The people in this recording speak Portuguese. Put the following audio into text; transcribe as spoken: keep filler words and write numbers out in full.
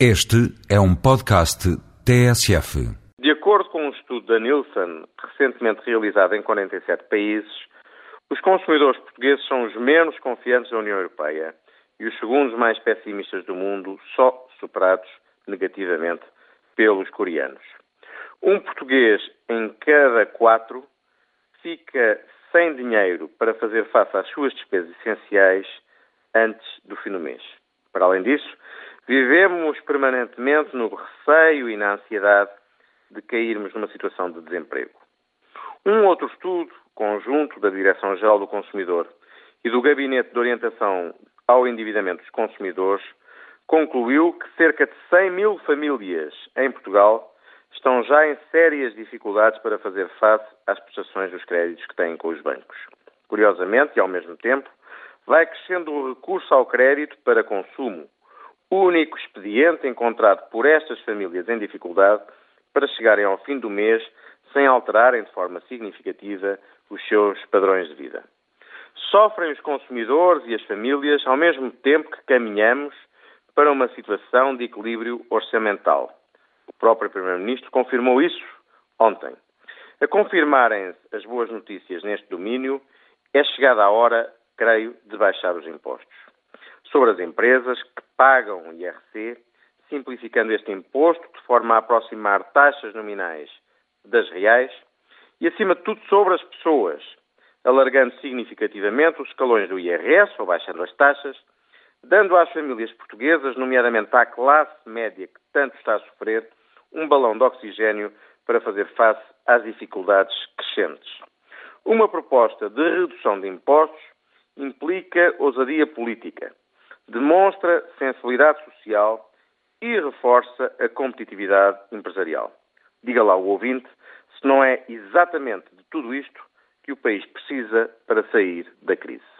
Este é um podcast T S F. De acordo com um estudo da Nielsen, recentemente realizado em quarenta e sete países, os consumidores portugueses são os menos confiantes da União Europeia e os segundos mais pessimistas do mundo, só superados negativamente pelos coreanos. Um português em cada quatro fica sem dinheiro para fazer face às suas despesas essenciais antes do fim do mês. Para além disso, vivemos permanentemente no receio e na ansiedade de cairmos numa situação de desemprego. Um outro estudo, conjunto da Direção-Geral do Consumidor e do Gabinete de Orientação ao Endividamento dos Consumidores, concluiu que cerca de cem mil famílias em Portugal estão já em sérias dificuldades para fazer face às prestações dos créditos que têm com os bancos. Curiosamente, e ao mesmo tempo, vai crescendo o recurso ao crédito para consumo, o único expediente encontrado por estas famílias em dificuldade para chegarem ao fim do mês sem alterarem de forma significativa os seus padrões de vida. Sofrem os consumidores e as famílias ao mesmo tempo que caminhamos para uma situação de equilíbrio orçamental. O próprio Primeiro-Ministro confirmou isso ontem. A confirmarem-se as boas notícias neste domínio, é chegada a hora, creio, de baixar os impostos. Sobre as empresas que pagam I R C, simplificando este imposto de forma a aproximar taxas nominais das reais e, acima de tudo, sobre as pessoas, alargando significativamente os escalões do I R S ou baixando as taxas, dando às famílias portuguesas, nomeadamente à classe média que tanto está a sofrer, um balão de oxigênio para fazer face às dificuldades crescentes. Uma proposta de redução de impostos implica ousadia política, demonstra sensibilidade social e reforça a competitividade empresarial. Diga lá ao ouvinte se não é exatamente de tudo isto que o país precisa para sair da crise.